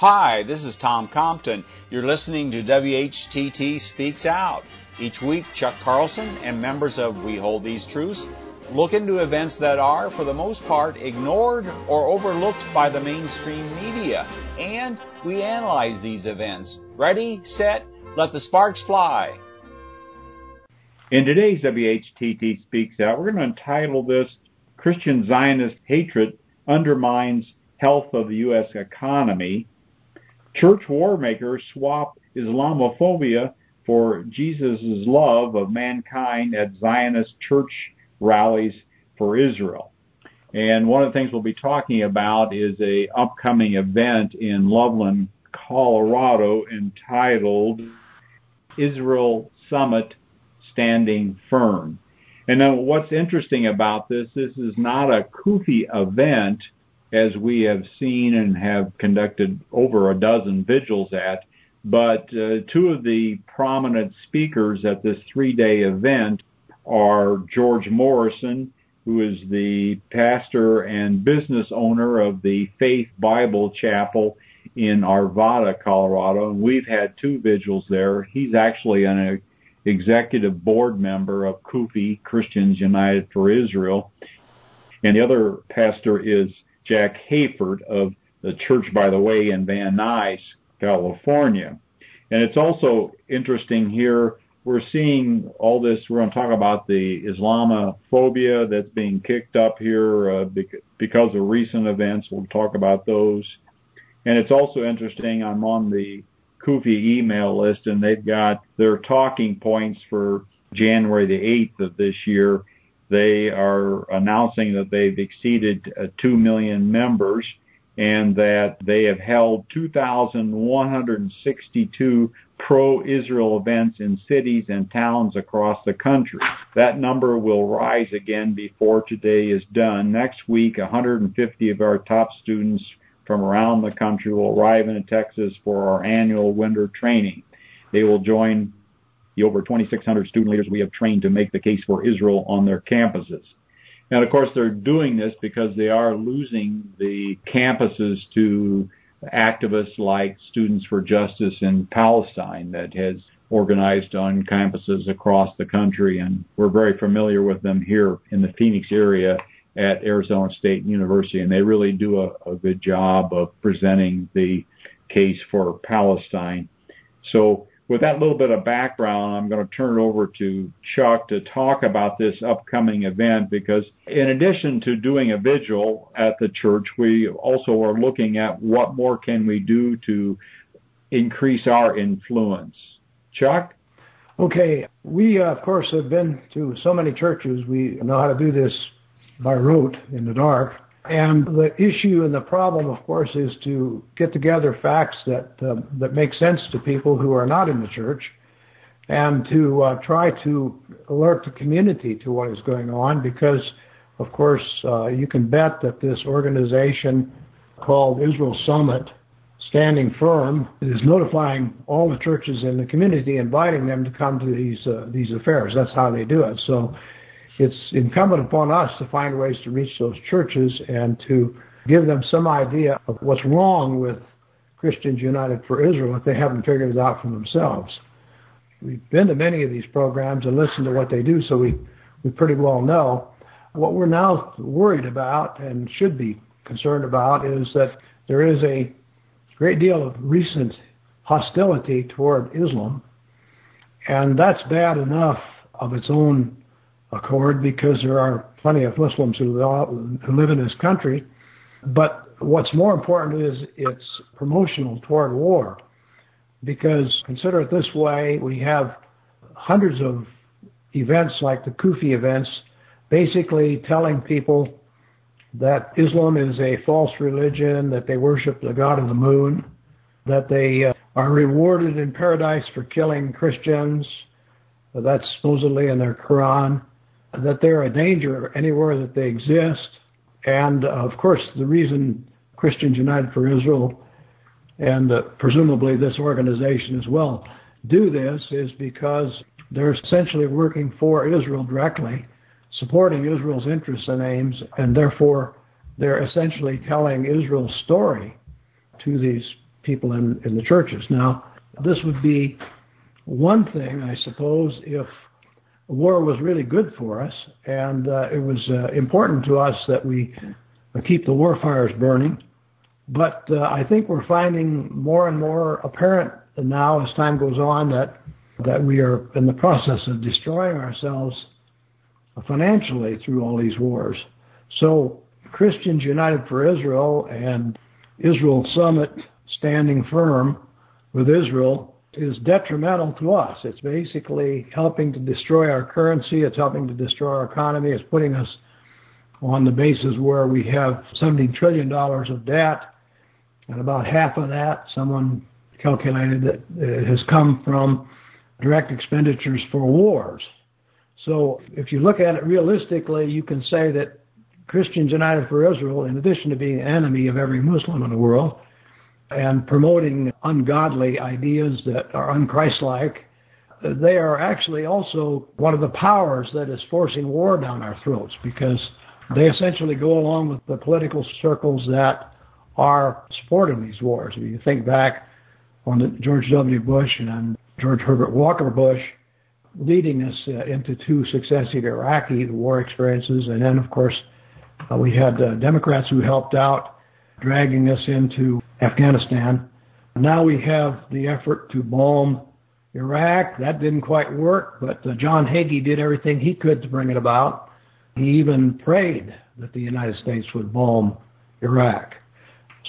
Hi, this is Tom Compton. You're listening to WHTT Speaks Out. Each week, Chuck Carlson and members of We Hold These Truths look into events that are, for the most part, ignored or overlooked by the mainstream media. And we analyze these events. Ready, set, let the sparks fly. In today's WHTT Speaks Out, we're going to entitle this Christian Zionist Hatred Undermines Health of the U.S. Economy. Church war makers swap Islamophobia for Jesus' love of mankind at Zionist church rallies for Israel. And one of the things we'll be talking about is an upcoming event in Loveland, Colorado, entitled Israel Summit Standing Firm. And then what's interesting about this is not a CUFI event, as we have seen and have conducted over a dozen vigils at, but two of the prominent speakers at this three-day event are George Morrison, who is the pastor and business owner of the Faith Bible Chapel in Arvada, Colorado, and we've had two vigils there. He's actually an executive board member of CUFI, Christians United for Israel, and the other pastor is Jack Hayford of the Church by the Way in Van Nuys, California. And it's also interesting here, we're seeing all this, we're going to talk about the Islamophobia that's being kicked up here because of recent events. We'll talk about those. And it's also interesting, I'm on the CUFI email list, and they've got their talking points for January the 8th of this year. They are announcing that they've exceeded 2 million members and that they have held 2,162 pro-Israel events in cities and towns across the country. That number will rise again before today is done. Next week, 150 of our top students from around the country will arrive in Texas for our annual winter training. They will join the over 2,600 student leaders we have trained to make the case for Israel on their campuses. And, of course, they're doing this because they are losing the campuses to activists like Students for Justice in Palestine that has organized on campuses across the country, and we're very familiar with them here in the Phoenix area at Arizona State University, and they really do a good job of presenting the case for Palestine. So with that little bit of background, I'm going to turn it over to Chuck to talk about this upcoming event, because in addition to doing a vigil at the church, we also are looking at what more can we do to increase our influence. Chuck? Okay. We, of course, have been to so many churches. We know how to do this by rote in the dark. And the issue and the problem, of course, is to get together facts that make sense to people who are not in the church, and to try to alert the community to what is going on, because, of course, you can bet that this organization called Israel Summit Standing Firm is notifying all the churches in the community, inviting them to come to these affairs. That's how they do it. So it's incumbent upon us to find ways to reach those churches and to give them some idea of what's wrong with Christians United for Israel if they haven't figured it out for themselves. We've been to many of these programs and listened to what they do, so we pretty well know. What we're now worried about and should be concerned about is that there is a great deal of recent hostility toward Islam, and that's bad enough of its own accord, because there are plenty of Muslims who live in this country. But what's more important is it's promotional toward war, because consider it this way, we have hundreds of events like the CUFI events basically telling people that Islam is a false religion, that they worship the god of the moon, that they are rewarded in paradise for killing Christians, that's supposedly in their Quran, that they're a danger anywhere that they exist. And, of course, the reason Christians United for Israel and presumably this organization as well do this is because they're essentially working for Israel directly, supporting Israel's interests and aims, and therefore they're essentially telling Israel's story to these people in the churches. Now, this would be one thing, I suppose, if war was really good for us, and it was important to us that we keep the war fires burning. But I think we're finding more and more apparent now as time goes on that we are in the process of destroying ourselves financially through all these wars. So Christians United for Israel and Israel Summit Standing Firm with Israel is detrimental to us. It's basically helping to destroy our currency. It's helping to destroy our economy. It's putting us on the basis where we have $17 trillion of debt, and about half of that, someone calculated, that it has come from direct expenditures for wars. So if you look at it realistically, you can say that Christians United for Israel, in addition to being an enemy of every Muslim in the world and promoting ungodly ideas that are unchristlike, they are actually also one of the powers that is forcing war down our throats, because they essentially go along with the political circles that are supporting these wars. If you think back on the George W. Bush and George Herbert Walker Bush leading us into two successive Iraqi war experiences, and then, of course, we had Democrats who helped out, dragging us into Afghanistan. Now we have the effort to bomb Iraq. That didn't quite work, but John Hagee did everything he could to bring it about. He even prayed that the United States would bomb Iraq.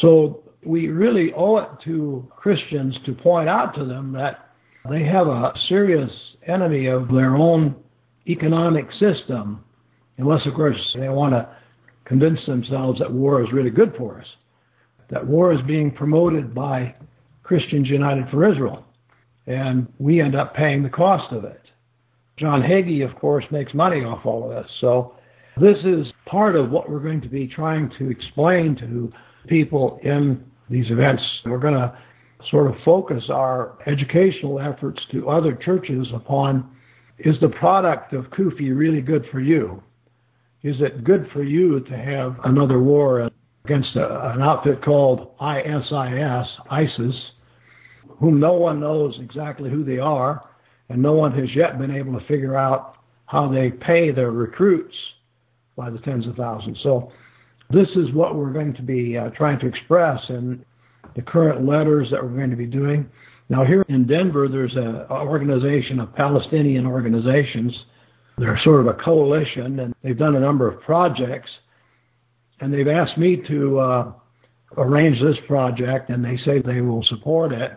So we really owe it to Christians to point out to them that they have a serious enemy of their own economic system, unless, of course, they want to convince themselves that war is really good for us, that war is being promoted by Christians United for Israel, and we end up paying the cost of it. John Hagee, of course, makes money off all of this. So this is part of what we're going to be trying to explain to people in these events. We're going to sort of focus our educational efforts to other churches upon, is the product of CUFI really good for you? Is it good for you to have another war against an outfit called ISIS, whom no one knows exactly who they are, and no one has yet been able to figure out how they pay their recruits by the tens of thousands? So this is what we're going to be trying to express in the current letters that we're going to be doing. Now, here in Denver, there's an organization of Palestinian organizations. They're sort of a coalition, and they've done a number of projects, and they've asked me to arrange this project, and they say they will support it,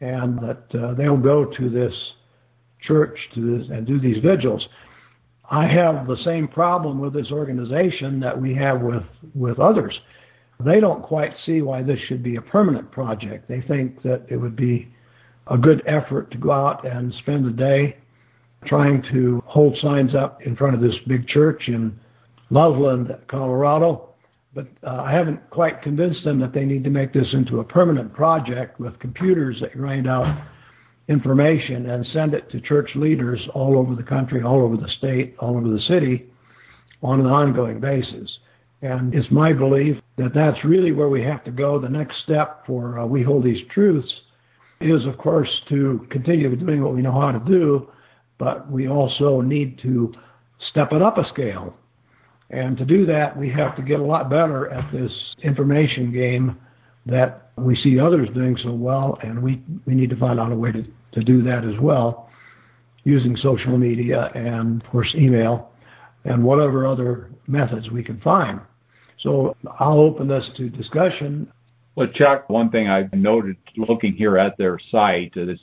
and that they'll go to this church and do these vigils. I have the same problem with this organization that we have with others. They don't quite see why this should be a permanent project. They think that it would be a good effort to go out and spend the day trying to hold signs up in front of this big church in Loveland, Colorado. But I haven't quite convinced them that they need to make this into a permanent project with computers that grind out information and send it to church leaders all over the country, all over the state, all over the city on an ongoing basis. And it's my belief that that's really where we have to go. The next step for We Hold These Truths is, of course, to continue doing what we know how to do, but we also need to step it up a scale. And to do that, we have to get a lot better at this information game that we see others doing so well, and we need to find out a way to do that as well, using social media and, of course, email and whatever other methods we can find. So I'll open this to discussion. Well, Chuck, one thing I noted looking here at their site, this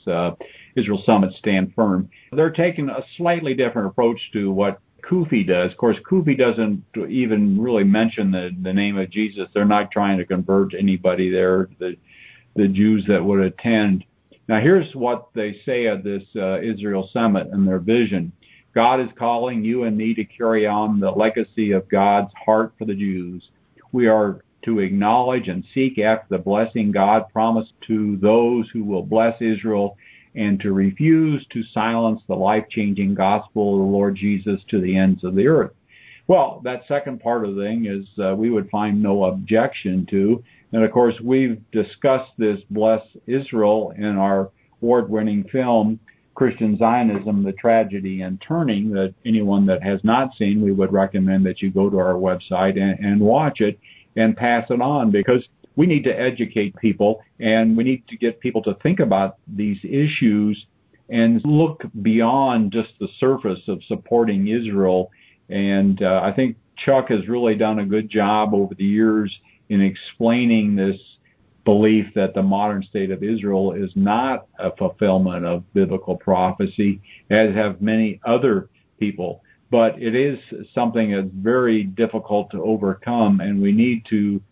Israel Summit Stand Firm, they're taking a slightly different approach to what CUFI does. Of course, CUFI doesn't even really mention the name of Jesus. They're not trying to convert anybody there, the Jews that would attend. Now, here's what they say at this Israel Summit and their vision. God is calling you and me to carry on the legacy of God's heart for the Jews. We are to acknowledge and seek after the blessing God promised to those who will bless Israel, and to refuse to silence the life-changing gospel of the Lord Jesus to the ends of the earth. Well, that second part of the thing is we would find no objection to, And of course, we've discussed this Bless Israel in our award-winning film, Christian Zionism, the Tragedy and Turning, that anyone that has not seen, we would recommend that you go to our website and watch it and pass it on, because we need to educate people and we need to get people to think about these issues and look beyond just the surface of supporting Israel. And I think Chuck has really done a good job over the years in explaining this belief that the modern state of Israel is not a fulfillment of biblical prophecy, as have many other people. But it is something that's very difficult to overcome, and we need to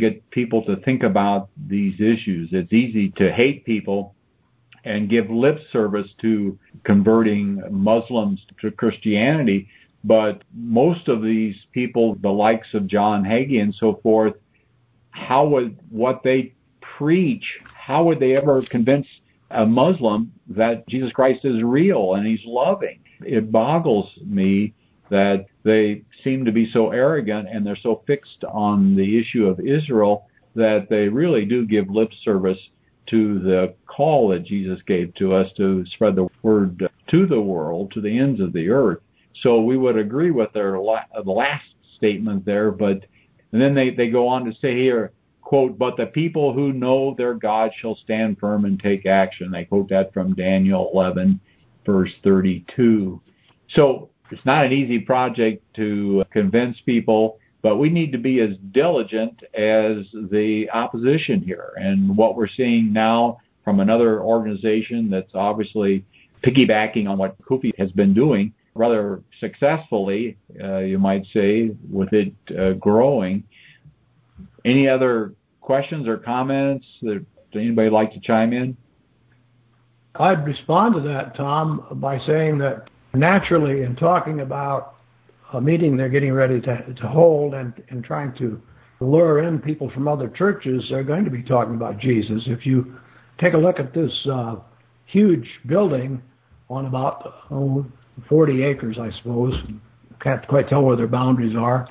get people to think about these issues. It's easy to hate people and give lip service to converting Muslims to Christianity, but most of these people, the likes of John Hagee and so forth, how would they ever convince a Muslim that Jesus Christ is real and he's loving? It boggles me that they seem to be so arrogant and they're so fixed on the issue of Israel that they really do give lip service to the call that Jesus gave to us to spread the word to the world, to the ends of the earth. So we would agree with their last statement there, but and then they go on to say here, quote, "But the people who know their God shall stand firm and take action." They quote that from Daniel 11, verse 32. So it's not an easy project to convince people, but we need to be as diligent as the opposition here. And what we're seeing now from another organization that's obviously piggybacking on what CUFI has been doing, rather successfully, you might say, with it growing. Any other questions or comments? Does anybody like to chime in? I'd respond to that, Tom, by saying that naturally in talking about a meeting they're getting ready to hold and trying to lure in people from other churches, they're going to be talking about Jesus. If you take a look at this huge building on about 40 acres, I suppose. Can't quite tell where their boundaries are.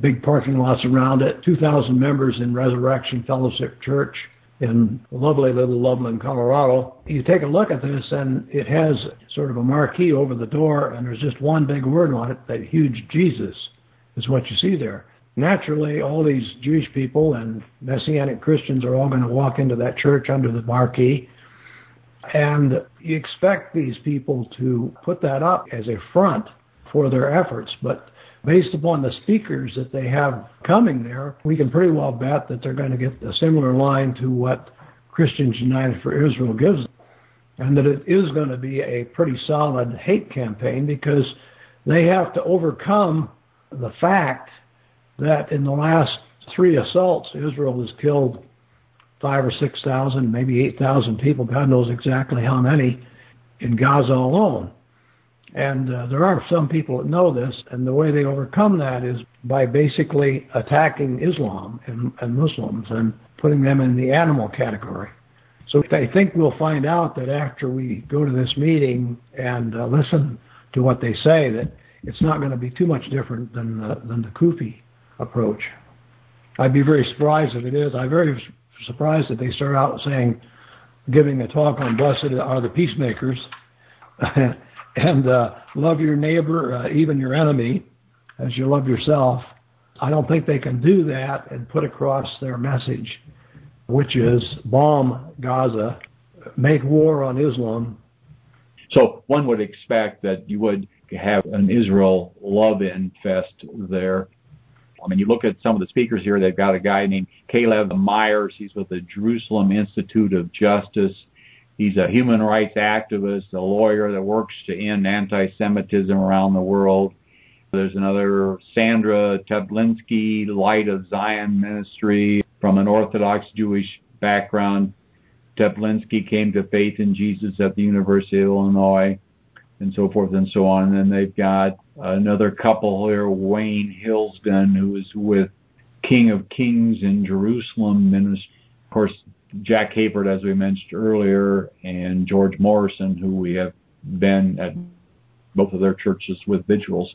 Big parking lots around it. 2,000 members in Resurrection Fellowship Church in lovely little Loveland, Colorado. You take a look at this, and it has sort of a marquee over the door, and there's just one big word on it, that huge Jesus is what you see there. Naturally, all these Jewish people and Messianic Christians are all going to walk into that church under the marquee. And you expect these people to put that up as a front for their efforts. But based upon the speakers that they have coming there, we can pretty well bet that they're going to get a similar line to what Christians United for Israel gives them. And that it is going to be a pretty solid hate campaign, because they have to overcome the fact that in the last three assaults, Israel has killed 5,000 or 6,000, maybe 8,000 people, God knows exactly how many, in Gaza alone. And there are some people that know this, and the way they overcome that is by basically attacking Islam and Muslims and putting them in the animal category. So I think we'll find out that after we go to this meeting and listen to what they say, that it's not going to be too much different than the CUFI approach. I'd be very surprised if it is. I'm very surprised that they start out saying, giving a talk on blessed are the peacemakers and love your neighbor, even your enemy, as you love yourself. I don't think they can do that and put across their message, which is bomb Gaza, make war on Islam. So one would expect that you would have an Israel love-in fest there. I mean, you look at some of the speakers here. They've got a guy named Caleb Myers. He's with the Jerusalem Institute of Justice. He's a human rights activist, a lawyer that works to end anti-Semitism around the world. There's another Sandra Teplinsky, Light of Zion Ministry, from an Orthodox Jewish background. Teplinsky came to faith in Jesus at the University of Illinois, and so forth and so on. And then they've got another couple here, Wayne Hilsden, who is with King of Kings in Jerusalem Ministry. Of course, Jack Habert, as we mentioned earlier, and George Morrison, who we have been at both of their churches with vigils.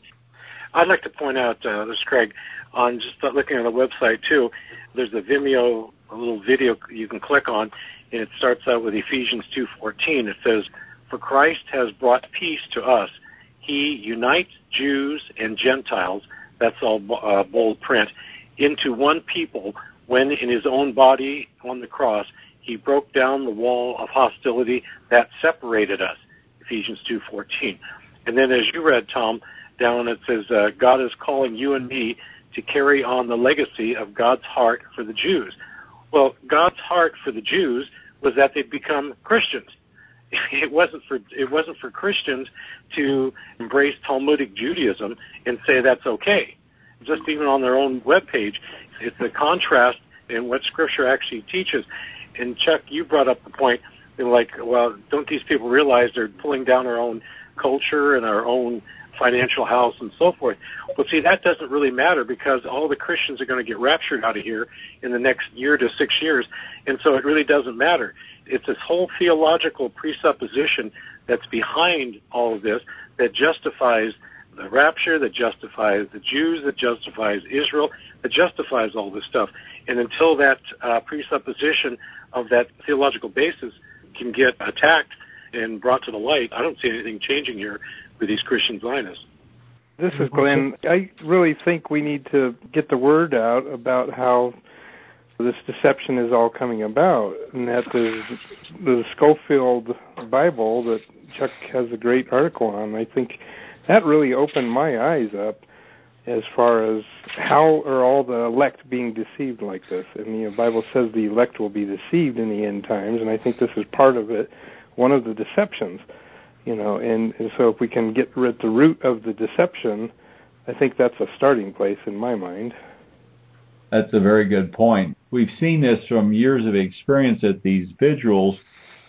I'd like to point out, this is Craig, on just looking on the website too, there's a Vimeo, a little video you can click on, and it starts out with Ephesians 2:14. It says, "For Christ has brought peace to us. He unites Jews and Gentiles," that's all bold print, "into one people when in his own body on the cross he broke down the wall of hostility that separated us," Ephesians 2:14. And then as you read, Tom, down it says, God is calling you and me to carry on the legacy of God's heart for the Jews. Well, God's heart for the Jews was that they'd become Christians. It wasn't for Christians to embrace Talmudic Judaism and say that's okay. Just even on their own webpage, it's the contrast in what Scripture actually teaches. And Chuck, you brought up the point, like, well, don't these people realize they're pulling down our own culture and our own financial house and so forth? Well, see, that doesn't really matter because all the Christians are going to get raptured out of here in the next year to 6 years, and so it really doesn't matter. It's this whole theological presupposition that's behind all of this that justifies the rapture, that justifies the Jews, that justifies Israel, that justifies all this stuff. And until that presupposition of that theological basis can get attacked and brought to the light, I don't see anything changing here with these Christian Zionists. This is Glenn. I really think we need to get the word out about how this deception is all coming about, and that the Scofield Bible that Chuck has a great article on, I think that really opened my eyes up as far as how are all the elect being deceived like this. And the Bible says the elect will be deceived in the end times, and I think this is part of it, one of the deceptions, you know. And so if we can get rid the root of the deception, I think that's a starting place in my mind. That's a very good point. We've seen this from years of experience at these vigils.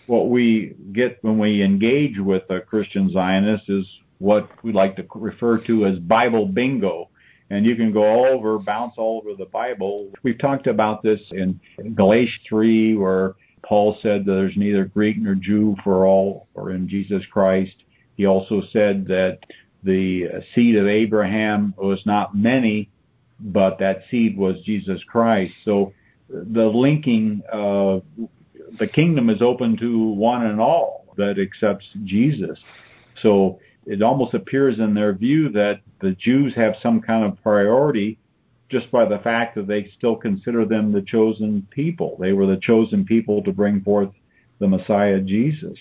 What we get when we engage with a Christian Zionist is what we like to refer to as Bible bingo. And you can go bounce all over the Bible. We've talked about this in Galatians 3, where Paul said that there's neither Greek nor Jew, for all are in Jesus Christ. He also said that the seed of Abraham was not many, but that seed was Jesus Christ. So the linking of the kingdom is open to one and all that accepts Jesus. So it almost appears in their view that the Jews have some kind of priority just by the fact that they still consider them the chosen people. They were the chosen people to bring forth the Messiah, Jesus.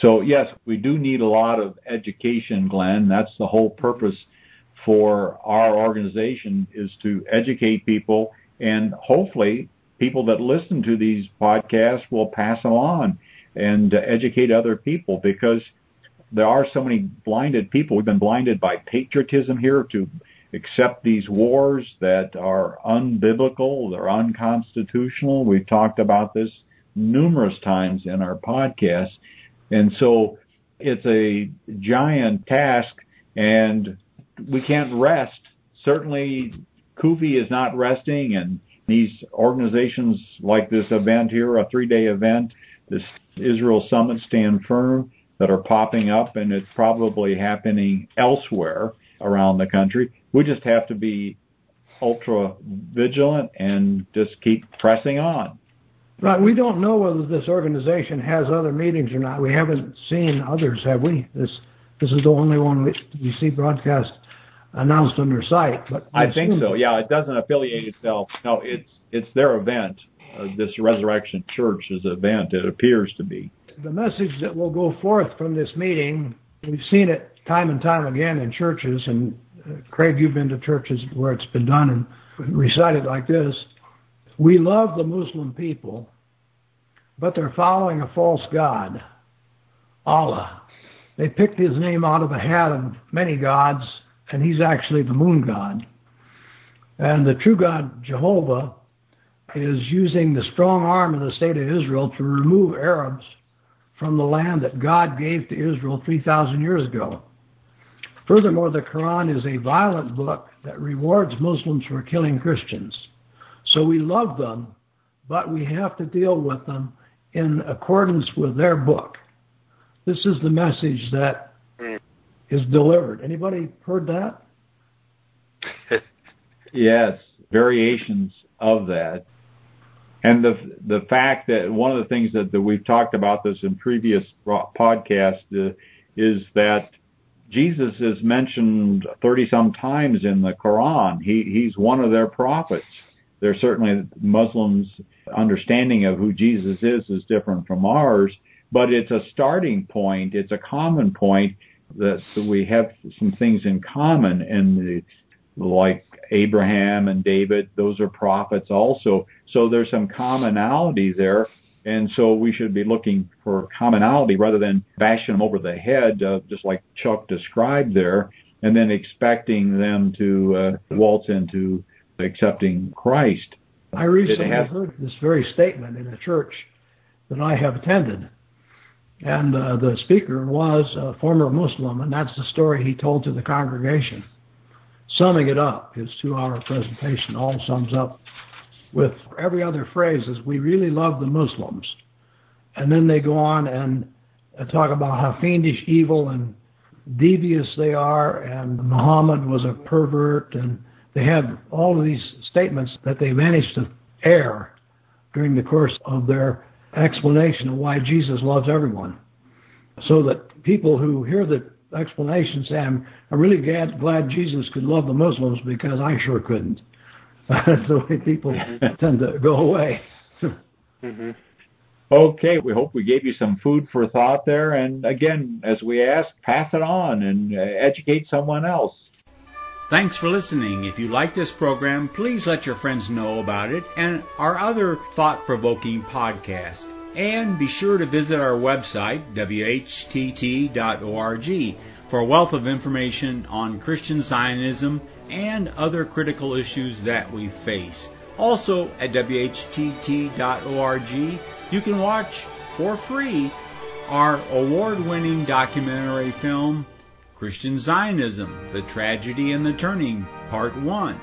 So, yes, we do need a lot of education, Glenn. That's the whole purpose for our organization, is to educate people, and hopefully people that listen to these podcasts will pass them on and educate other people, because there are so many blinded people. We've been blinded by patriotism here to accept these wars that are unbiblical, they're unconstitutional. We've talked about this numerous times in our podcast. And so it's a giant task, and we can't rest. Certainly CUFI is not resting, and these organizations like this event here, a 3-day event, this Israel Summit Stand Firm, that are popping up, and it's probably happening elsewhere around the country. We just have to be ultra vigilant and just keep pressing on. Right. We don't know whether this organization has other meetings or not. We haven't seen others, have we? This is the only one we see broadcast announced on their site. But I think so. Yeah, it doesn't affiliate itself. No, it's their event. This Resurrection Church's event, it appears to be. The message that will go forth from this meeting, we've seen it time and time again in churches, and Craig, you've been to churches where it's been done and recited like this. We love the Muslim people, but they're following a false god, Allah. They picked his name out of a hat of many gods, and he's actually the moon god. And the true god, Jehovah, is using the strong arm of the state of Israel to remove Arabs from the land that God gave to Israel 3,000 years ago. Furthermore, the Quran is a violent book that rewards Muslims for killing Christians. So we love them, but we have to deal with them in accordance with their book. This is the message that is delivered. Anybody heard that? Yes, variations of that. And the fact that one of the things that we've talked about this in previous podcasts is that Jesus is mentioned 30-some times in the Quran. He's one of their prophets. There's certainly Muslims' understanding of who Jesus is different from ours, but it's a starting point. It's a common point that we have some things in common, and like Abraham and David, those are prophets also. So there's some commonality there, and so we should be looking for commonality rather than bashing them over the head, just like Chuck described there, and then expecting them to waltz into accepting Christ. I recently heard this very statement in a church that I have attended, and the speaker was a former Muslim, and that's the story he told to the congregation. Summing it up, his 2-hour presentation all sums up with every other phrase is, we really love the Muslims. And then they go on and talk about how fiendish, evil, and devious they are, and Muhammad was a pervert, and they have all of these statements that they managed to air during the course of their explanation of why Jesus loves everyone. So that people who hear the explanation say, I'm really glad Jesus could love the Muslims because I sure couldn't. That's the way people tend to go away. Mm-hmm. Okay, we hope we gave you some food for thought there. And again, as we ask, pass it on and educate someone else. Thanks for listening. If you like this program, please let your friends know about it and our other thought-provoking podcasts. And be sure to visit our website, whtt.org, for a wealth of information on Christian Zionism and other critical issues that we face. Also, at whtt.org, you can watch for free our award-winning documentary film, Christian Zionism, the Tragedy and the Turning, Part 1.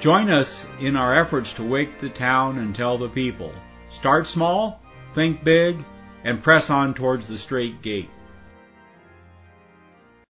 Join us in our efforts to wake the town and tell the people. Start small, think big, and press on towards the straight gate.